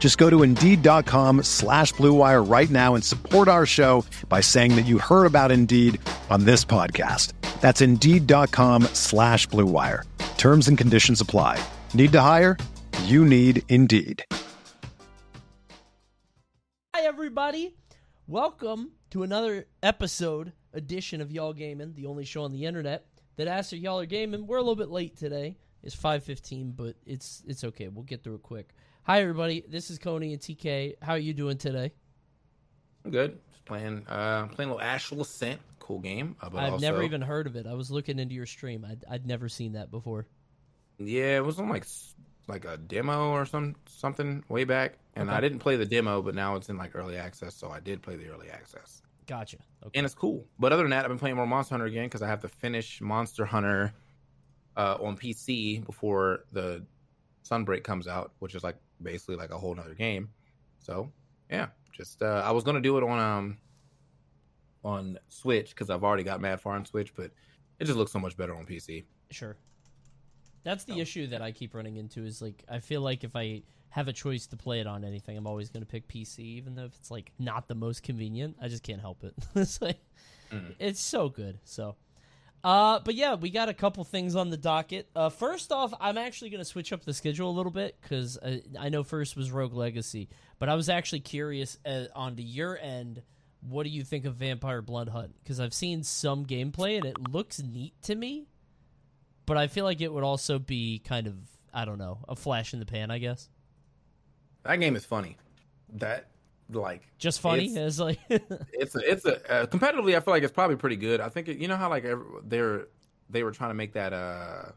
Just go to Indeed.com/Blue Wire right now and support our show by saying that you heard about Indeed on this podcast. That's Indeed.com/Blue Wire. Terms and conditions apply. Need to hire? You need Indeed. Hi, everybody. Welcome to another edition of Y'all Gaming, the only show on the internet that asks if y'all are gaming. We're a little bit late today. It's 5:15, but it's okay. We'll get through it quick. Hi, everybody. This is Coney and TK. How are you doing today? I'm good. Just playing a little Astral Ascent. Cool game. But I've never even heard of it. I was looking into your stream. I'd never seen that before. Yeah, it was on like a demo or something way back. And okay. I didn't play the demo, but now it's in like early access, so I did play the early access. Gotcha. Okay. And it's cool. But other than that, I've been playing more Monster Hunter again because I have to finish Monster Hunter on PC before the Sunbreak comes out, which is like basically like a whole nother game. So yeah, just I was gonna do it on Switch because I've already got Mad Far on Switch, but it just looks so much better on PC. Sure, that's the issue that I keep running into is like I feel like if I have a choice to play it on anything, I'm always gonna pick PC, even though if it's like not the most convenient. I just can't help it. It's like it's so good. So. But yeah, we got a couple things on the docket. First off, I'm actually going to switch up the schedule a little bit because I know first was Rogue Legacy, but I was actually curious on to your end, what do you think of Vampire Bloodhunt? Because I've seen some gameplay and it looks neat to me, but I feel like it would also be kind of, I don't know, a flash in the pan, I guess. That game is funny. Just funny. It's like it's competitively, I feel like it's probably pretty good. I think you know how like they were trying to make that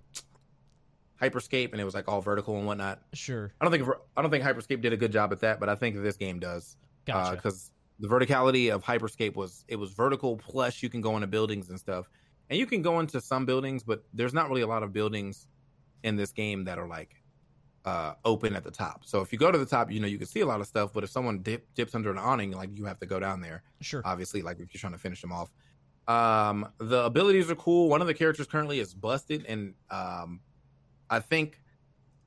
HyperScape, and it was like all vertical and whatnot. Sure. I don't think HyperScape did a good job at that, but I think this game does. Gotcha. Because the verticality of HyperScape was vertical. Plus, you can go into buildings and stuff, and you can go into some buildings, but there's not really a lot of buildings in this game that are like. Open at the top. So if you go to the top, you know, you can see a lot of stuff, but if someone dips under an awning, like you have to go down there. Sure. Obviously, like if you're trying to finish them off. The abilities are cool. One of the characters currently is busted. And I think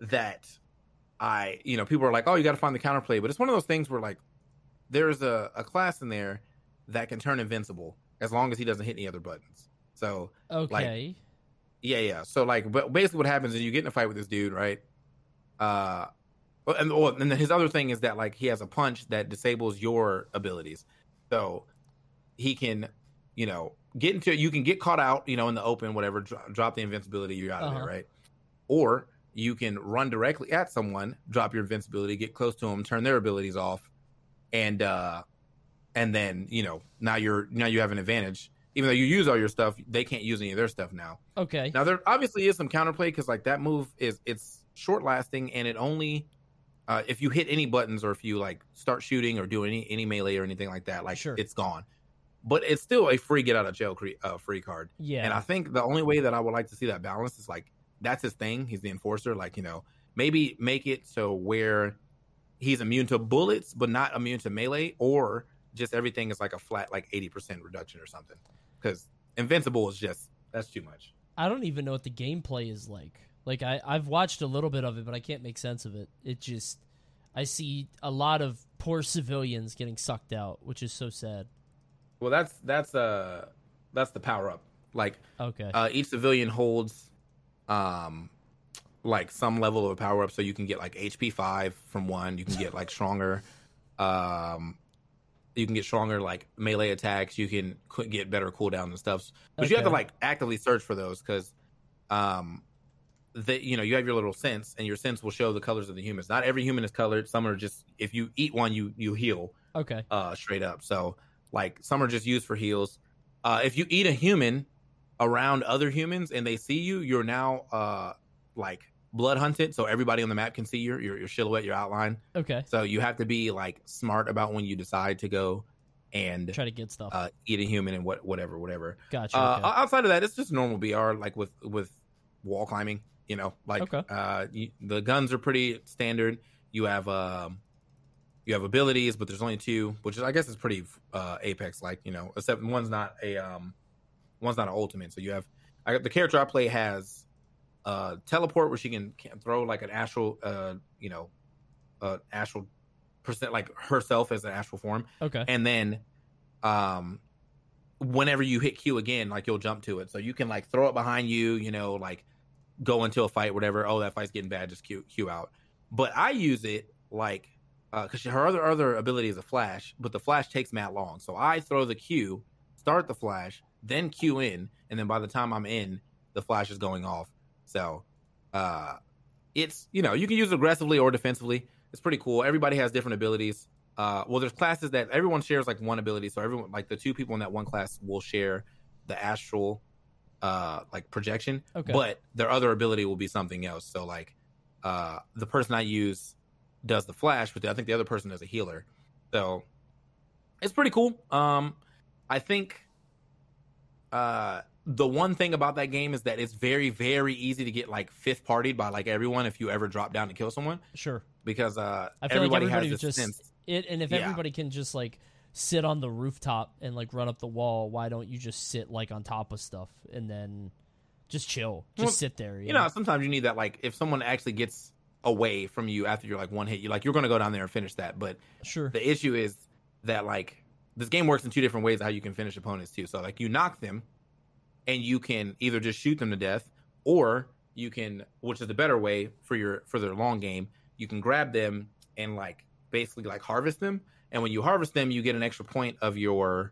that people are like, oh, you got to find the counterplay. But it's one of those things where like there's a class in there that can turn invincible as long as he doesn't hit any other buttons. So. Okay. Like, yeah. So like, but basically what happens is you get in a fight with this dude, right? And his other thing is that like he has a punch that disables your abilities, so he can, you know, you can get caught out, you know, in the open, whatever, drop the invincibility, you're out of there, right? Or you can run directly at someone, drop your invincibility, get close to them, turn their abilities off, and then you know now you have an advantage. Even though you use all your stuff, they can't use any of their stuff now. Okay. Now there obviously is some counterplay because like that move it's short lasting, and it only if you hit any buttons or if you like start shooting or do any melee or anything like that, like sure. It's gone. But it's still a free get out of jail free card. Yeah. And I think the only way that I would like to see that balance is like that's his thing. He's the enforcer. Like you know, maybe make it so where he's immune to bullets but not immune to melee, or just everything is like a flat like 80% reduction or something. Because invincible is just that's too much. I don't even know what the gameplay is like. Like, I've watched a little bit of it, but I can't make sense of it. It just, I see a lot of poor civilians getting sucked out, which is so sad. Well, that's the power-up. Like, okay. Each civilian holds, like, some level of a power-up, so you can get, like, HP 5 from one. You can get, like, stronger. you can get stronger like melee attacks. You can get better cooldowns and stuff, but you have to like actively search for those because, you know, you have your little sense, and your sense will show the colors of the humans. Not every human is colored. Some are just, if you eat one, you heal. Okay. Straight up. So like some are just used for heals. If you eat a human around other humans and they see you, you're now like blood hunted, so everybody on the map can see your silhouette, your outline. Okay. So you have to be like smart about when you decide to go and try to get stuff, eat a human and whatever. Gotcha. Okay. Outside of that, it's just normal BR, like with wall climbing. You know, like the guns are pretty standard. You have abilities, but there's only two, which is, I guess, is pretty Apex like. You know, except one's not an ultimate. So you have the character I play has teleport, where she can throw like an astral, astral percent, like herself as an astral form. Okay, and then whenever you hit Q again, like you'll jump to it, so you can like throw it behind you. You know, like go into a fight, whatever. Oh, that fight's getting bad. Just Q out. But I use it like, because her other ability is a flash, but the flash takes mad long. So I throw the Q, start the flash, then Q in, and then by the time I'm in, the flash is going off. So it's, you know, you can use it aggressively or defensively. It's pretty cool. Everybody has different abilities. Well, there's classes that everyone shares like one ability. So everyone, like the two people in that one class, will share the astral like projection. Okay. But their other ability will be something else. So like the person I use does the flash, but I think the other person is a healer. So it's pretty cool. I think the one thing about that game is that it's very, very easy to get like fifth partied by like everyone if you ever drop down to kill someone. Sure. Because I feel everybody has this sense. And if everybody can just like sit on the rooftop and like run up the wall, why don't you just sit like on top of stuff and then just chill, sit there? You know, sometimes you need that. Like if someone actually gets away from you after you're like one hit, you're going to go down there and finish that. But sure, the issue is that like this game works in two different ways how you can finish opponents too. So like you knock them and you can either just shoot them to death, or you can, which is the better way for their long game, you can grab them and like basically like harvest them. And when you harvest them, you get an extra point of your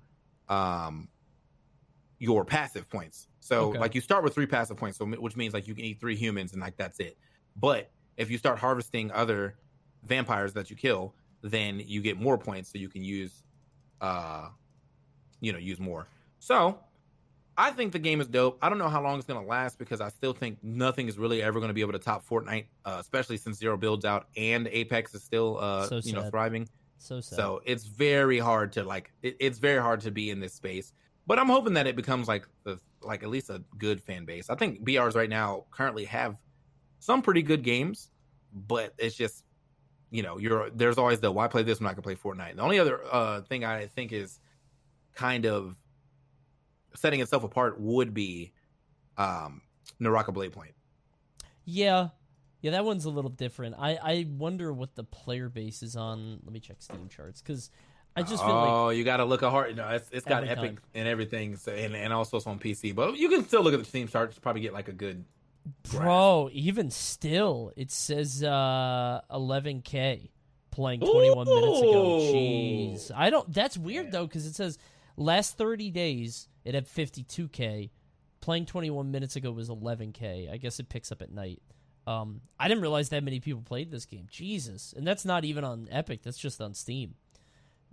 passive points. So like you start with 3 passive points, so which means like you can eat 3 humans and like that's it. But if you start harvesting other vampires that you kill, then you get more points, so you can use, use more. So I think the game is dope. I don't know how long it's going to last because I still think nothing is really ever going to be able to top Fortnite, especially since Zero builds out and Apex is still, thriving. So sad. So it's very hard to like. It's very hard to be in this space. But I'm hoping that it becomes like at least a good fan base. I think BRs right now currently have some pretty good games, but it's just, you know, there's always the why play this when I can play Fortnite. And the only other thing I think is kind of setting itself apart would be Naraka: Bladepoint. Yeah, that one's a little different. I wonder what the player base is on. Let me check Steam charts, because I just feel like... Oh, you got to look at hard. No, it's got Epic and everything, so, and also it's on PC. But you can still look at the Steam charts, probably get like a good... Bro, even still, it says 11K playing 21 minutes ago. Jeez. I don't... That's weird, though, because it says... Last 30 days, it had 52K. Playing 21 minutes ago was 11K. I guess it picks up at night. I didn't realize that many people played this game. Jesus. And that's not even on Epic. That's just on Steam.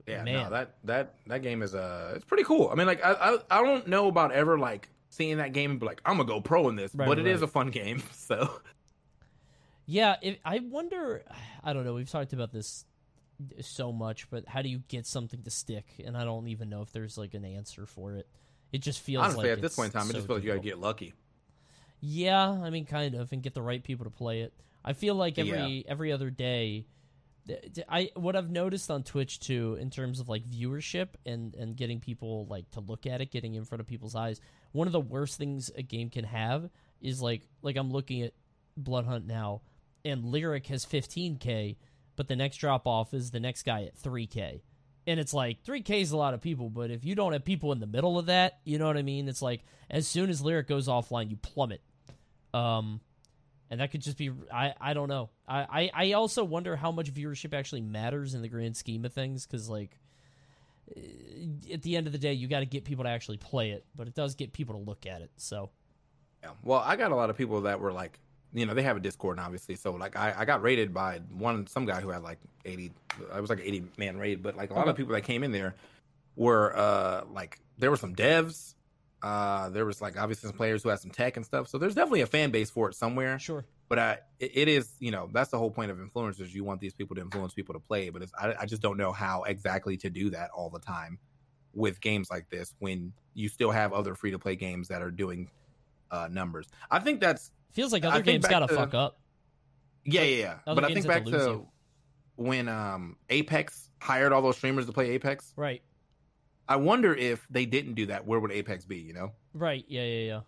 Yeah, man. No, that game is it's pretty cool. I mean, like, I don't know about ever, like, seeing that game and be like, I'm going to go pro in this. Right, but it is a fun game, so. Yeah, I wonder, I don't know. We've talked about this so much, but how do you get something to stick? And I don't even know if there's like an answer for it. It just feels honestly like at this point in time, so it just feels difficult. You gotta get lucky. Yeah, I mean, kind of, and get the right people to play it. I feel like every other day, what I've noticed on Twitch too, in terms of like viewership and getting people like to look at it, getting in front of people's eyes. One of the worst things a game can have is like I'm looking at Bloodhunt now, and Lyric has 15K. But the next drop-off is the next guy at 3K. And it's like, 3K is a lot of people, but if you don't have people in the middle of that, you know what I mean? It's like, as soon as Lyric goes offline, you plummet. And that could just be, I don't know. I also wonder how much viewership actually matters in the grand scheme of things, because, like, at the end of the day, you got to get people to actually play it, but it does get people to look at it. So, yeah. Well, I got a lot of people that were like, you know, they have a Discord, obviously. So, like, I got raided by some guy who had like 80. I was like an 80-man raid, but like a lot of people that came in there were like, there were some devs. There was like obviously some players who had some tech and stuff. So there's definitely a fan base for it somewhere. Sure. But it is, you know, that's the whole point of influencers. You want these people to influence people to play. But I just don't know how exactly to do that all the time with games like this when you still have other free-to-play games that are doing numbers. I think that's... Feels like other games got to fuck up. Yeah. But I think back to when Apex hired all those streamers to play Apex. Right. I wonder if they didn't do that, where would Apex be, you know? Right, yeah.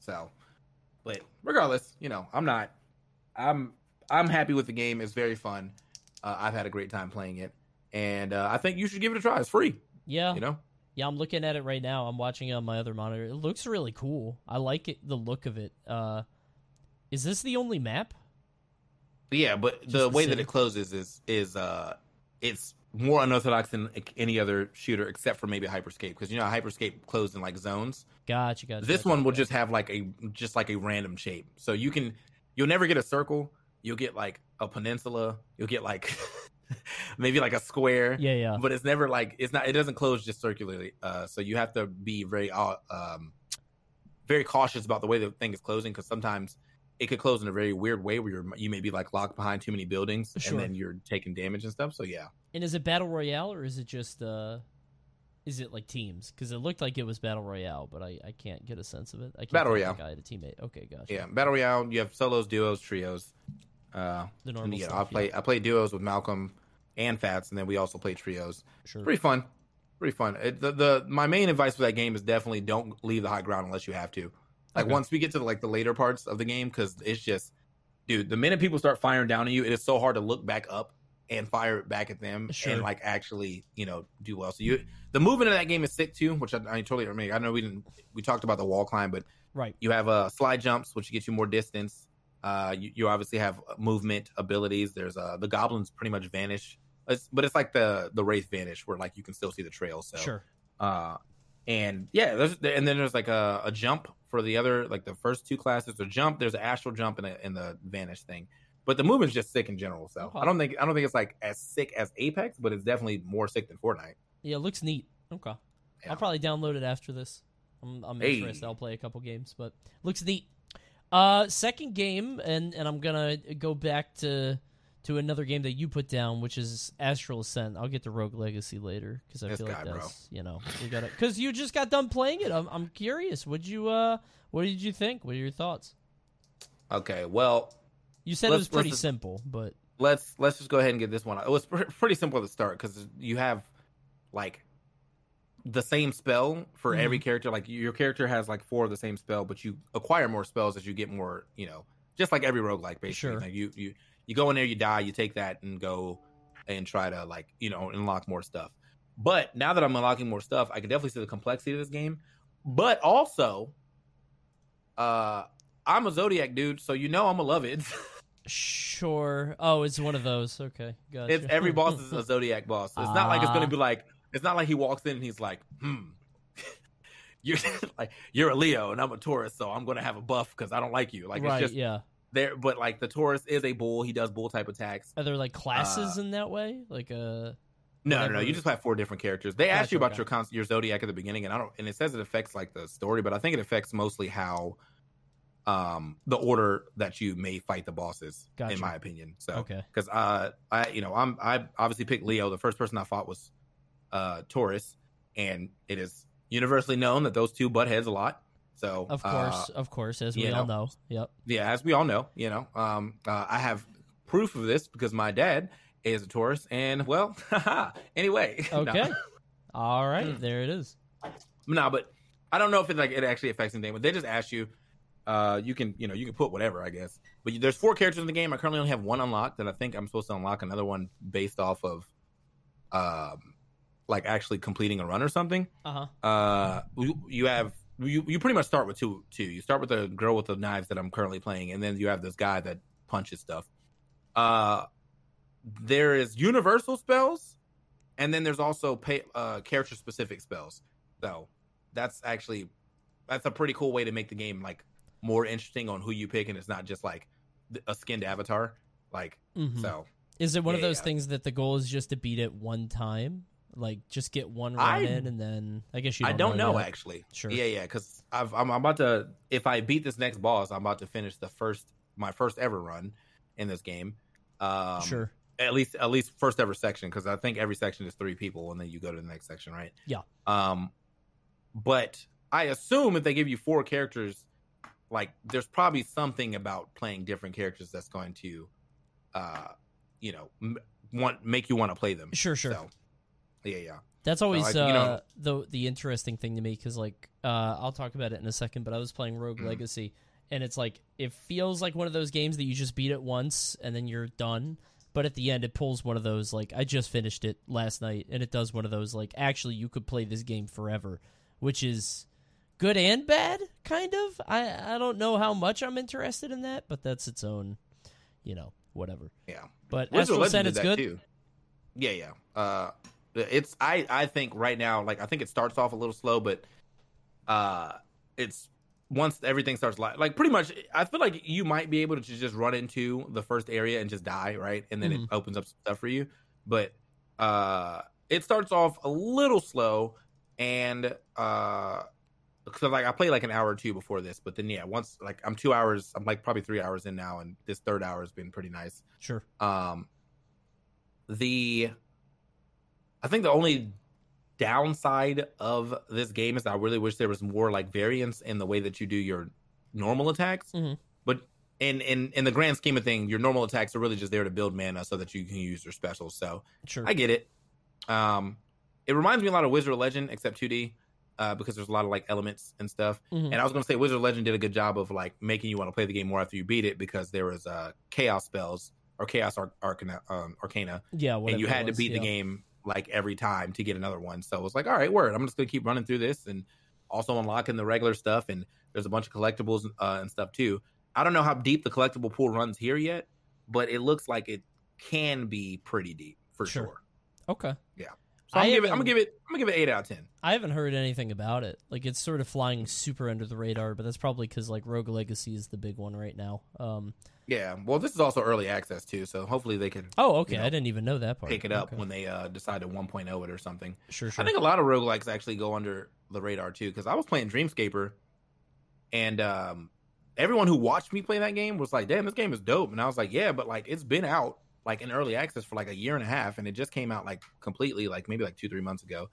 So... But regardless, you know, I'm happy with the game. It's very fun. I've had a great time playing it, and I think you should give it a try. It's free. Yeah, you know. Yeah, I'm looking at it right now. I'm watching it on my other monitor. It looks really cool. I like it, the look of it. Is this the only map? Yeah, but the way that it closes is it's more unorthodox than any other shooter, except for maybe HyperScape, because you know HyperScape closed in like zones. Gotcha. This one will just have like a random shape, so you'll never get a circle. You'll get like a peninsula. You'll get like maybe like a square. Yeah. But it's never like it doesn't close just circularly. So you have to be very very cautious about the way the thing is closing, because sometimes it could close in a very weird way where you may be like locked behind too many buildings, sure, and then you're taking damage and stuff. So yeah. And is it battle royale or is it just is it like teams? Because it looked like it was battle royale, but I can't get a sense of it. I can't battle royale. I had a teammate. Okay, gotcha. Yeah, battle royale. You have solos, duos, trios. The normal stuff. I play duos with Malcolm and Fats, and then we also play trios. Sure. Pretty fun. My main advice for that game is definitely don't leave the high ground unless you have to. Like, once we get to, like, the later parts of the game, because it's just, dude, the minute people start firing down at you, it is so hard to look back up and fire it back at them, sure, and, like, actually, you know, do well. So the movement of that game is sick, too, which I totally remember. I know we talked about the wall climb, but right, you have slide jumps, which get you more distance. You obviously have movement abilities. There's the goblins pretty much vanish. But it's like the Wraith vanish, where, like, you can still see the trail. So. Sure. And, yeah, then there's, like, a jump. For the other, like the first two classes, a jump, there's an astral jump and the vanish thing, but the movement's just sick in general. So okay. I don't think it's like as sick as Apex, but it's definitely more sick than Fortnite. Yeah, it looks neat. Okay, yeah. I'll probably download it after this. I'm interested. I'll play a couple games, but looks neat. Second game, and I'm gonna go back to another game that you put down, which is Astral Ascent. I'll get to Rogue Legacy later because I feel like that's, bro, you know, we got it because you just got done playing it. I'm curious. What did you think? What are your thoughts? Okay, well, you said it was pretty simple, but let's just go ahead and get this one. It was pretty simple at the start because you have like the same spell for every character. Like your character has like four of the same spell, but you acquire more spells as you get more. You know, just like every roguelike, basically. Sure. Like You go in there, you die, you take that and go and try to, like, you know, unlock more stuff. But now that I'm unlocking more stuff, I can definitely see the complexity of this game. But also, I'm a Zodiac dude, so you know I'm a love it. Sure. Oh, it's one of those. Okay, gotcha. It's every boss is a Zodiac boss. It's not like it's going to be like, it's not like he walks in and he's like, you're a Leo and I'm a Taurus, so I'm going to have a buff because I don't like you. Like, right, it's just, yeah. There, but like the Taurus is a bull. He does bull type attacks. Are there like classes in that way? Like no. You just have four different characters. They ask you about your Zodiac at the beginning, and it says it affects like the story, but I think it affects mostly how the order that you may fight the bosses. Gotcha. In my opinion. So because I obviously picked Leo. The first person I fought was Taurus, and it is universally known that those two butt heads a lot. So of course, as we all know. Yep. Yeah, as we all know, you know. I have proof of this because my dad is a Taurus, and well, anyway. Okay. No. All right, there it is. No, but I don't know if it actually affects anything. But they just ask you, you can put whatever, I guess. But there's four characters in the game. I currently only have one unlocked, and I think I'm supposed to unlock another one based off of, like actually completing a run or something. You have. You pretty much start with two. You start with the girl with the knives that I'm currently playing, and then you have this guy that punches stuff. There is universal spells, And then there's also character specific spells. So that's a pretty cool way to make the game like more interesting on who you pick, and it's not just like a skinned avatar. Like, so is it one of those things that the goal is just to beat it one time? Like, just get one run in, and then I guess I don't know yet. Actually. Sure. Yeah. Because I'm about to. If I beat this next boss, I'm about to finish my first ever run in this game. Sure. At least first ever section, because I think every section is 3 people, and then you go to the next section, right? Yeah. But I assume if they give you 4 characters, like there's probably something about playing different characters that's going to, make you want to play them. Sure. So, yeah. That's always the interesting thing to me, because like I'll talk about it in a second, but I was playing Rogue Legacy, and it's like it feels like one of those games that you just beat it once and then you're done. But at the end, it pulls one of those like I just finished it last night, and it does one of those like actually you could play this game forever, which is good and bad, kind of. I don't know how much I'm interested in that, but that's its own, whatever. Yeah. But Astral Ascent, it's good. Too. Yeah. It's I think right now, like I think it starts off a little slow, but it's once everything starts like pretty much I feel like you might be able to just run into the first area and just die, right? And then it opens up stuff for you. But it starts off a little slow, and so like I played like an hour or two before this, but then once like I'm like probably 3 hours in now, and this third hour has been pretty nice. Sure. I think the only downside of this game is I really wish there was more like variance in the way that you do your normal attacks. Mm-hmm. But in the grand scheme of things, your normal attacks are really just there to build mana so that you can use your specials. So sure. I get it. It reminds me a lot of Wizard of Legend, except 2D, because there's a lot of like elements and stuff. Mm-hmm. And I was going to say Wizard of Legend did a good job of like making you want to play the game more after you beat it, because there was chaos spells or chaos arcana. Yeah, and you had to beat the game like every time to get another one. So it was like, all right, word, I'm just going to keep running through this and also unlocking the regular stuff. And there's a bunch of collectibles and stuff too. I don't know how deep the collectible pool runs here yet, but it looks like it can be pretty deep for sure. Okay. Yeah. So I'm gonna give it 8 out of 10. I haven't heard anything about it. Like it's sort of flying super under the radar, but that's probably because like Rogue Legacy is the big one right now. Yeah, well, this is also early access, too, so hopefully they can... Oh, okay, I didn't even know that part. Pick it up when they decide to 1.0 it or something. Sure. I think a lot of roguelikes actually go under the radar, too, because I was playing Dreamscaper, and everyone who watched me play that game was like, damn, this game is dope. And I was like, yeah, but, like, it's been out, like, in early access for, like, a year and a half, and it just came out, like, completely, like, maybe, like, 2-3 months ago.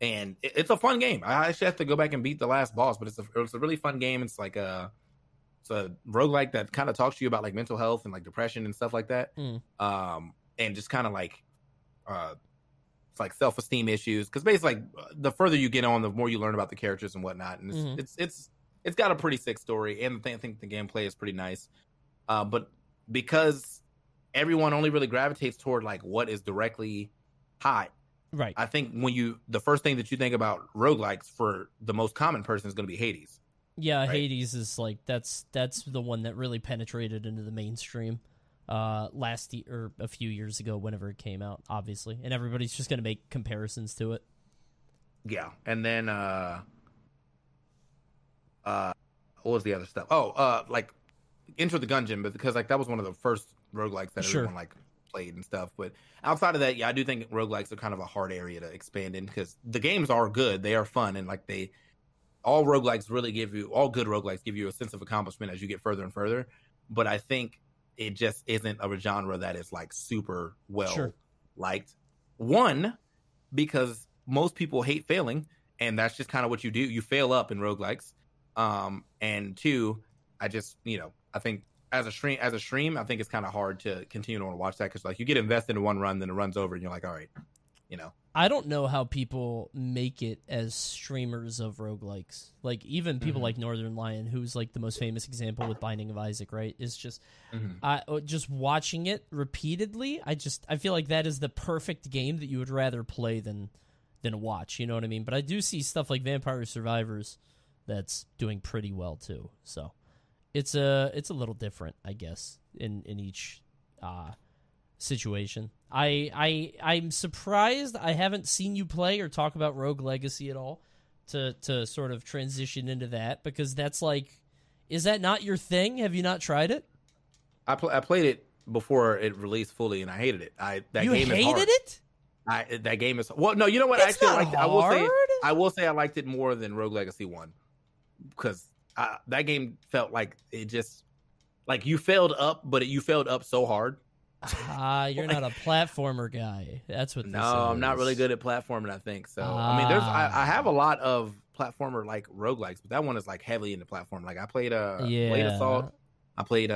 And it's a fun game. I actually have to go back and beat the last boss, but it's a really fun game. It's like a... It's a roguelike that kind of talks to you about like mental health and like depression and stuff like that. And just kind of like it's like self-esteem issues, because basically like the further you get on, the more you learn about the characters and whatnot. And it's got a pretty sick story, and I think the gameplay is pretty nice, but because everyone only really gravitates toward like what is directly hot, right? I think when the first thing that you think about roguelikes for the most common person is going to be Hades. Yeah, right. Hades is like that's the one that really penetrated into the mainstream last year or a few years ago, whenever it came out, obviously, and everybody's just going to make comparisons to it. Yeah, and then what was the other stuff? Oh, like Enter the Gungeon, but because like that was one of the first roguelikes that everyone like played and stuff. But outside of that, yeah, I do think roguelikes are kind of a hard area to expand in, because the games are good, they are fun, and like they. All good roguelikes give you a sense of accomplishment as you get further and further. But I think it just isn't a genre that is like super well liked. One, because most people hate failing, and that's just kind of what you do. You fail up in roguelikes. And two, I just, I think as a stream, I think it's kind of hard to continue to want to watch that, because like you get invested in one run, then it runs over and you're like, all right, I don't know how people make it as streamers of roguelikes. Like, even people like Northern Lion, who's, like, the most famous example with Binding of Isaac, right, is just just watching it repeatedly. I feel like that is the perfect game that you would rather play than watch, you know what I mean? But I do see stuff like Vampire Survivors that's doing pretty well, too. So it's a little different, I guess, in each situation. I'm surprised I haven't seen you play or talk about Rogue Legacy at all to sort of transition into that, because that's like, is that not your thing? Have you not tried it? I played it before it released fully, and I hated it. You hated it? That game is... Well, no, you know what? It's I actually liked it. I will say I liked it more than Rogue Legacy 1, because that game felt like it just... Like, you failed up, but you failed up so hard. You're not a platformer guy. That's what this is. No, I'm not really good at platforming, I think. So, I mean, there's I have a lot of platformer, like, roguelikes, but that one is, like, heavily into platform. Like, I played Blade Assault. I played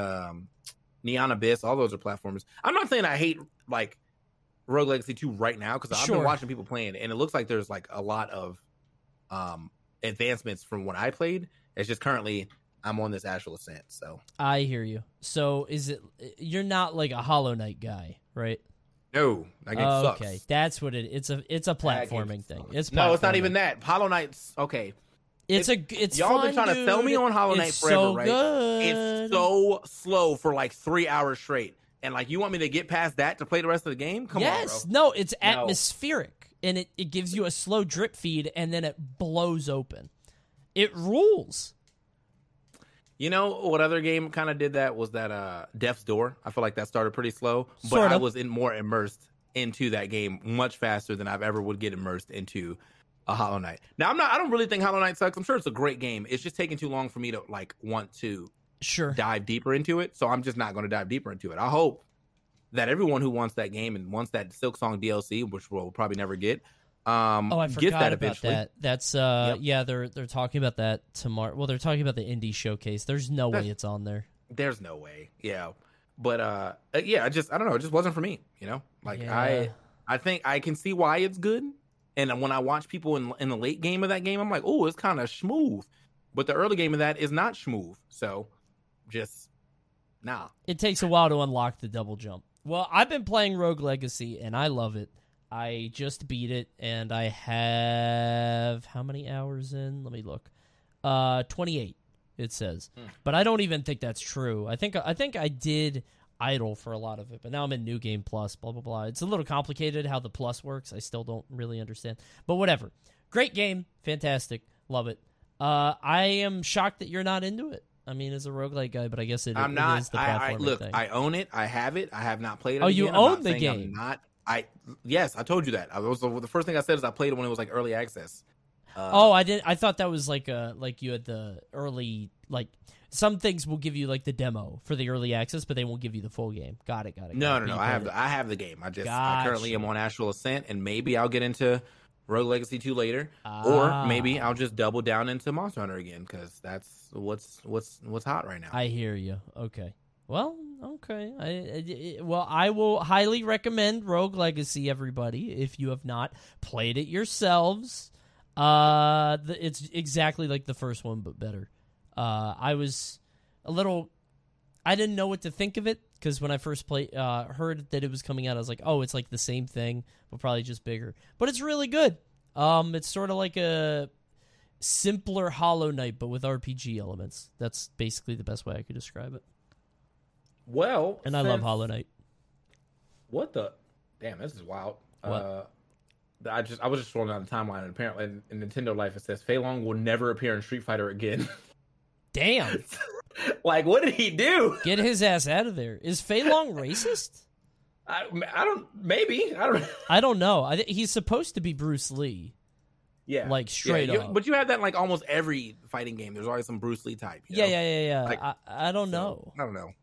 Neon Abyss. All those are platformers. I'm not saying I hate, like, Rogue Legacy 2 right now, because I've been watching people playing, and it looks like there's, like, a lot of advancements from what I played. It's just currently... I'm on this Astral Ascent, so... I hear you. So, is it... You're not, like, a Hollow Knight guy, right? No. That game sucks. Okay, that's what it is. It's a platforming thing. It's not even that. Hollow Knight's... Okay. It's y'all fun, been trying to sell me on Hollow Knight forever, right? Good. It's so slow for, like, 3 hours straight. And, like, you want me to get past that to play the rest of the game? Come on, bro. Yes. No, it's atmospheric. And it gives you a slow drip feed, and then it blows open. It rules. You know what other game kind of did that was that Death's Door. I feel like that started pretty slow, but I was more immersed into that game much faster than I've ever would get immersed into a Hollow Knight. Now I don't really think Hollow Knight sucks. I'm sure it's a great game. It's just taking too long for me to like want to dive deeper into it. So I'm just not going to dive deeper into it. I hope that everyone who wants that game and wants that Silksong DLC, which we'll probably never get. I forgot that about that. That's yeah, they're talking about that tomorrow. Well, they're talking about the indie showcase. There's no way it's on there. There's no way. Yeah, but yeah, I don't know. It just wasn't for me. You know, like I think I can see why it's good. And when I watch people in the late game of that game, I'm like, oh, it's kind of smooth. But the early game of that is not smooth. So just nah. It takes a while to unlock the double jump. Well, I've been playing Rogue Legacy and I love it. I just beat it, and I have... How many hours in? Let me look. 28, it says. But I don't even think that's true. I think I did idle for a lot of it, but now I'm in New Game Plus, blah, blah, blah. It's a little complicated how the plus works. I still don't really understand. But whatever. Great game. Fantastic. Love it. I am shocked that you're not into it. I mean, as a roguelike guy, but I guess it is the platforming thing. Look, I own it. I have it. I have not played it. Oh, you own the game. I'm not... Yes, I told you that. The first thing I said is I played it when it was like early access. I didn't. I thought that was like you had the early, like some things will give you like the demo for the early access, but they won't give you the full game. Got it. No. I have the game. I currently am on Astral Ascent, and maybe I'll get into Rogue Legacy 2 later, or maybe I'll just double down into Monster Hunter again because that's what's hot right now. I hear you. Okay. Well, okay. I will highly recommend Rogue Legacy, everybody, if you have not played it yourselves. It's exactly like the first one, but better. I was I didn't know what to think of it, because when I first heard that it was coming out, I was like, oh, it's like the same thing, but probably just bigger. But it's really good. It's sort of like a simpler Hollow Knight, but with RPG elements. That's basically the best way I could describe it. Well, and I love Hollow Knight. What the? Damn, this is wild. I was just scrolling down the timeline, and apparently in Nintendo Life it says Fei Long will never appear in Street Fighter again. Damn. Like, what did he do? Get his ass out of there. Is Fei Long racist? I don't. Maybe I don't. I don't know. He's supposed to be Bruce Lee. Yeah, like straight up. But you have that in like almost every fighting game. There's always some Bruce Lee type. You know? Like, I don't know. I don't know.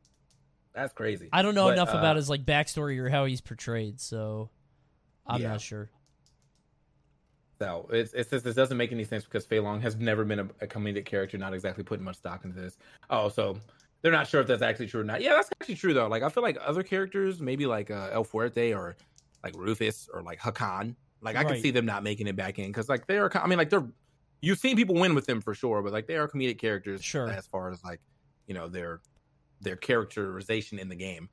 That's crazy. I don't know enough about his like backstory or how he's portrayed, so I'm not sure. No, this doesn't make any sense because Fei Long has never been a comedic character. Not exactly putting much stock into this. Oh, so they're not sure if that's actually true or not. Yeah, that's actually true though. Like I feel like other characters, maybe like El Fuerte or like Rufus or like Hakan. Like I can see them not making it back in because like they are. I mean, like they're. You've seen people win with them for sure, but like they are comedic characters. Sure. As far as like you know their characterization in the game.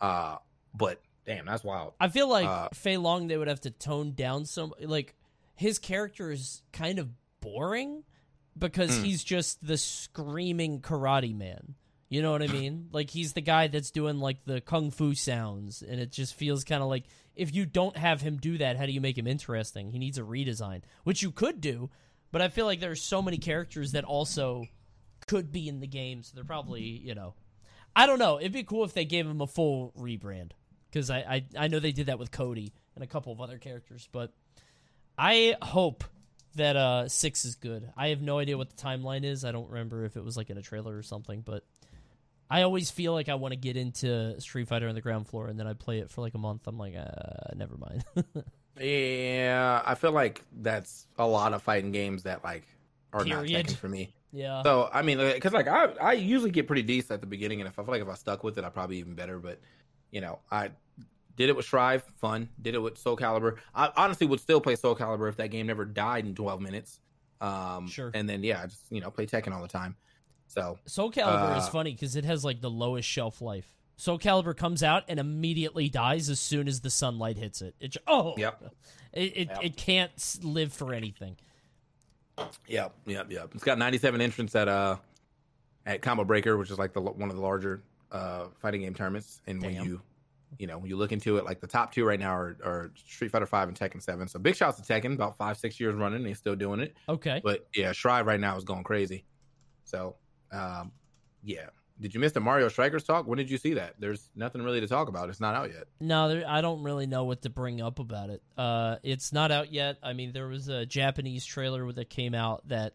But damn, that's wild. I feel like Fei Long, they would have to tone down some, like his character is kind of boring because he's just the screaming karate man. You know what I mean? Like, he's the guy that's doing, like, the kung fu sounds, and it just feels kind of like, if you don't have him do that, how do you make him interesting? He needs a redesign, which you could do, but I feel like there are so many characters that also could be in the game, so they're probably, you know... I don't know. It'd be cool if they gave him a full rebrand, because I know they did that with Cody and a couple of other characters, but I hope that 6 is good. I have no idea what the timeline is. I don't remember if it was, like, in a trailer or something, but I always feel like I want to get into Street Fighter on the ground floor, and then I play it for, like, a month. I'm like, never mind. Yeah, I feel like that's a lot of fighting games that, like, are not Tekken for me. Yeah. So, I mean, because, like, I usually get pretty decent at the beginning, and if I feel like if I stuck with it, I'd probably even better. But, you know, I did it with Shrive, fun. Did it with Soul Calibur. I honestly would still play Soul Calibur if that game never died in 12 minutes. Sure. And then, yeah, I just, you know, play Tekken all the time. So Soul Calibur is funny because it has, like, the lowest shelf life. Soul Calibur comes out and immediately dies as soon as the sunlight hits it. It can't live for anything. Yep. It's got 97 entrants at Combo Breaker, which is like one of the larger fighting game tournaments. And when you look into it, like the top two right now are Street Fighter 5 and Tekken 7. So big shouts to Tekken, about 5-6 years running, they're still doing it. Okay, but yeah, Shrive right now is going crazy. So yeah. Did you miss the Mario Strikers talk? When did you see that? There's nothing really to talk about. It's not out yet. No, I don't really know what to bring up about it. It's not out yet. I mean, there was a Japanese trailer that came out that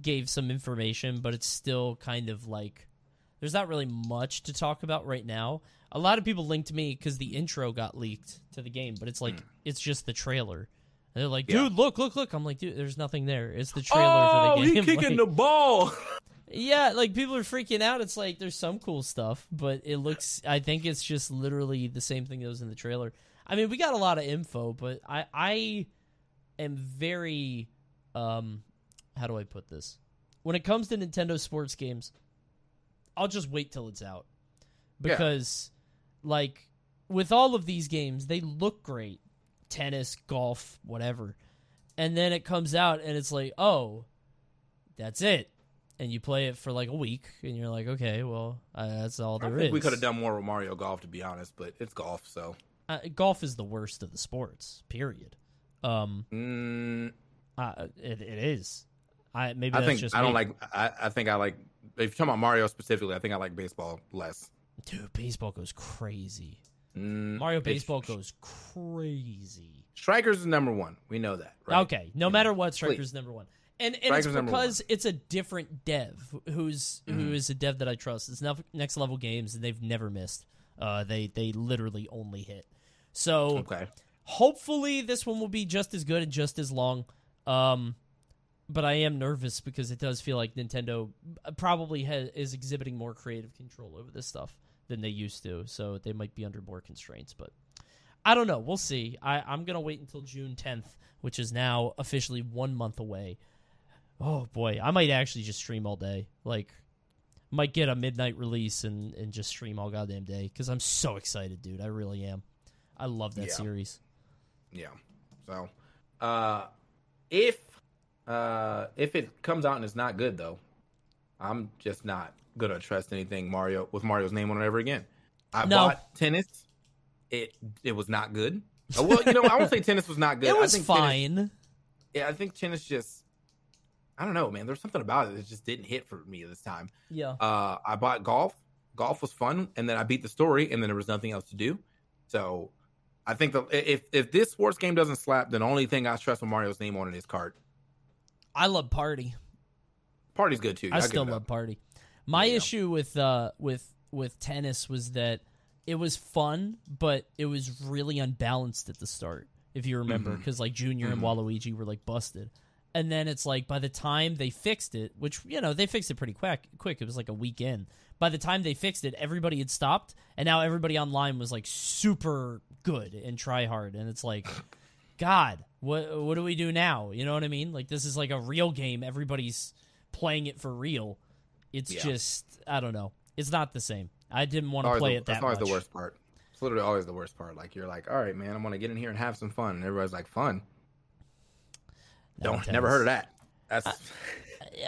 gave some information, but it's still kind of like there's not really much to talk about right now. A lot of people linked me because the intro got leaked to the game, but it's like it's just the trailer. They're like, dude, look. I'm like, dude, there's nothing there. It's the trailer for the game. Oh, he's kicking the ball. Yeah, like, people are freaking out. It's like, there's some cool stuff, but it looks... I think it's just literally the same thing that was in the trailer. I mean, we got a lot of info, but I am very... how do I put this? When it comes to Nintendo sports games, I'll just wait till it's out. Because, like, with all of these games, they look great. Tennis, golf, whatever. And then it comes out, and it's like, oh, that's it. And you play it for like a week, and you're like, okay, well, that's all there is. I think we could have done more with Mario Golf, to be honest, but it's golf, so. Golf is the worst of the sports, period. It is. If you're talking about Mario specifically, I think I like baseball less. Dude, baseball goes crazy. Mario Baseball goes crazy. Strikers is number one. We know that, right? Okay, no matter what, Strikers is number one. And it's because it's a different dev who is a dev that I trust. It's Next Level Games, and they've never missed. They literally only hit. So hopefully this one will be just as good and just as long. But I am nervous because it does feel like Nintendo probably is exhibiting more creative control over this stuff than they used to. So they might be under more constraints, but I don't know. We'll see. I'm going to wait until June 10th, which is now officially 1 month away. Oh, boy. I might actually just stream all day. Like, might get a midnight release and just stream all goddamn day because I'm so excited, dude. I really am. I love that series. Yeah. So, if it comes out and it's not good, though, I'm just not going to trust anything Mario's name on it ever again. I bought Tennis. It was not good. Well, you know, I won't say Tennis was not good. It was fine. I think Tennis just... I don't know, man. There's something about it that just didn't hit for me this time. Yeah. I bought Golf. Golf was fun, and then I beat the story, and then there was nothing else to do. So I think if this sports game doesn't slap, then the only thing I trust with Mario's name on it is Kart. I love Party. Party's good, too. I still love Party. My issue with Tennis was that it was fun, but it was really unbalanced at the start, if you remember, because like Junior and Waluigi were like busted. And then it's like by the time they fixed it, which, you know, they fixed it pretty quick. It was like a weekend. By the time they fixed it, everybody had stopped, and now everybody online was like super good and try hard. And it's like, God, what do we do now? You know what I mean? Like, this is like a real game. Everybody's playing it for real. It's just, I don't know. It's not the same. I didn't want to play it that much. That's always the worst part. It's literally always the worst part. Like, you're like, all right, man, I'm going to get in here and have some fun. And everybody's like, fun? Never heard of that. That's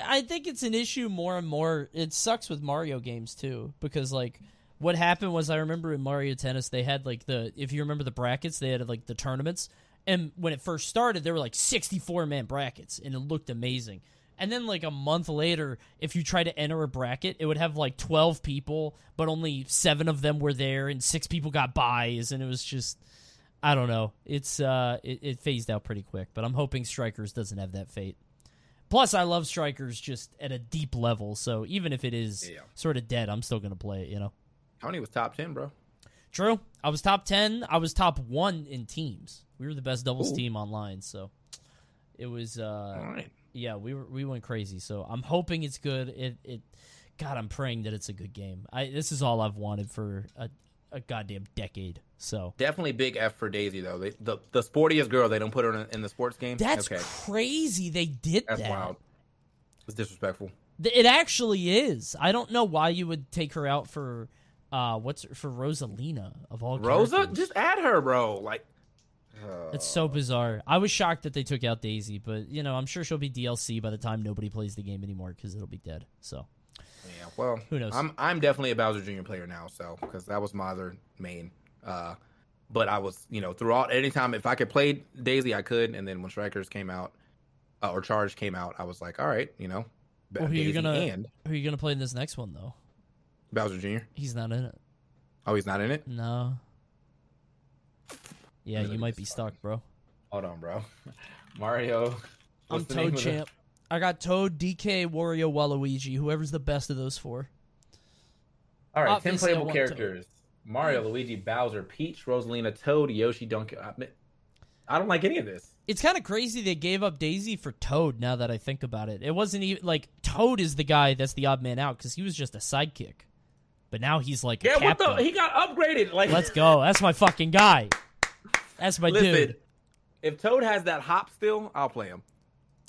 I think it's an issue more and more. It sucks with Mario games too, because like what happened was, I remember in Mario Tennis they had like the, if you remember the brackets, they had like the tournaments, and when it first started there were like 64-man brackets and it looked amazing. And then like a month later, if you try to enter a bracket, it would have like 12 people, but only 7 of them were there and 6 people got buys, and it was just, I don't know. It's it phased out pretty quick, but I'm hoping Strikers doesn't have that fate. Plus I love Strikers just at a deep level, so even if it is sort of dead, I'm still going to play it, you know. Tony was top 10, bro. True. I was top 10. I was top 1 in teams. We were the best doubles team online, so it was all right. Yeah, we went crazy. So I'm hoping it's good. It God, I'm praying that it's a good game. This is all I've wanted for a goddamn decade. So definitely big F for Daisy though. The sportiest girl, they don't put her in the sports game. That's okay. Crazy. They did that. That's wild. It's disrespectful. It actually is. I don't know why you would take her out for for Rosalina of all characters. Just add her, bro. Like. It's so bizarre. I was shocked that they took out Daisy, but you know, I'm sure she'll be DLC by the time nobody plays the game anymore because it'll be dead. So, yeah, well, who knows? I'm definitely a Bowser Jr. player now, so because that was my other main. But I was, you know, throughout any time if I could play Daisy, I could. And then when Strikers came out or Charge came out, I was like, all right, you know, who are you gonna play in this next one though? Bowser Jr. He's not in it. Oh, he's not in it? No. Yeah, you might be stuck, bro. Hold on, bro. Mario. I'm Toad Champ. I got Toad, DK, Wario, Waluigi, whoever's the best of those four. All right, obviously 10 playable characters. Toad. Mario, Luigi, Bowser, Peach, Rosalina, Toad, Yoshi, Donkey. I don't like any of this. It's kind of crazy they gave up Daisy for Toad now that I think about it. It wasn't even, like, Toad is the guy that's the odd man out because he was just a sidekick. But now he's like a captain. He got upgraded. Like, let's go. That's my fucking guy. That's my dude. If Toad has that hop still, I'll play him.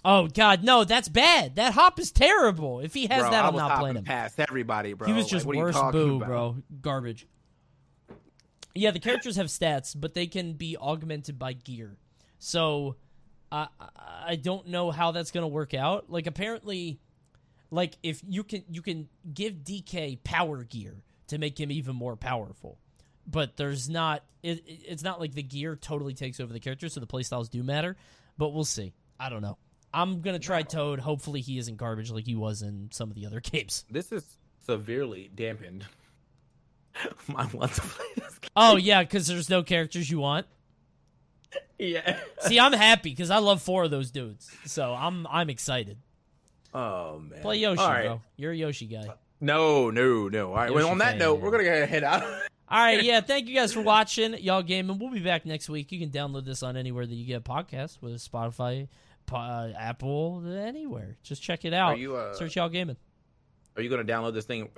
Oh, God, no, that's bad. That hop is terrible. If he has that, I'm not playing him. Past everybody, bro. He was just worse boo, bro. Garbage. Yeah, the characters have stats, but they can be augmented by gear. So I don't know how that's going to work out. Like, apparently, like if you can give DK power gear to make him even more powerful. But there's not it's not like the gear totally takes over the character, so the playstyles do matter. But we'll see. I don't know. I'm going to try Toad. Hopefully he isn't garbage like he was in some of the other games. This is severely dampened. I want to play this game. Oh, yeah, because there's no characters you want? Yeah. See, I'm happy because I love 4 of those dudes. So I'm excited. Oh, man. Play Yoshi, bro. You're a Yoshi guy. No. All right. Well, on that note, we're going to head out. All right, yeah, thank you guys for watching, Y'all Gaming. We'll be back next week. You can download this on anywhere that you get podcasts, whether it's Spotify, Apple, anywhere. Just check it out. Search Y'all Gaming. Are you going to download this thing,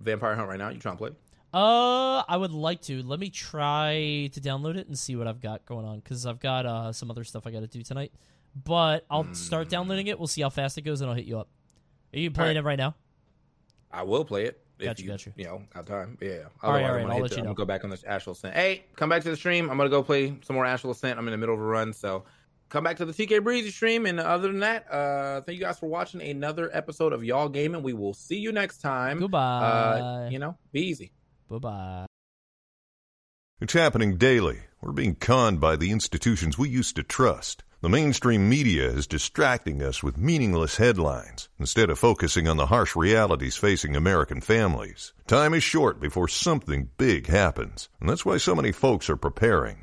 Vampire Hunt, right now? You trying to play it? I would like to. Let me try to download it and see what I've got going on, because I've got some other stuff I got to do tonight. But I'll start downloading it. We'll see how fast it goes, and I'll hit you up. Are you playing it right now? I will play it. Got you. You know, out of time. Yeah. All right. I'll let you know. I'm going to go back on this Astral Ascent. Hey, come back to the stream. I'm going to go play some more Astral Ascent. I'm in the middle of a run, so come back to the TK Breezy stream. And other than that, thank you guys for watching another episode of Y'all Gaming. We will see you next time. Goodbye. You know, be easy. Bye-bye. It's happening daily. We're being conned by the institutions we used to trust. The mainstream media is distracting us with meaningless headlines instead of focusing on the harsh realities facing American families. Time is short before something big happens, and that's why so many folks are preparing.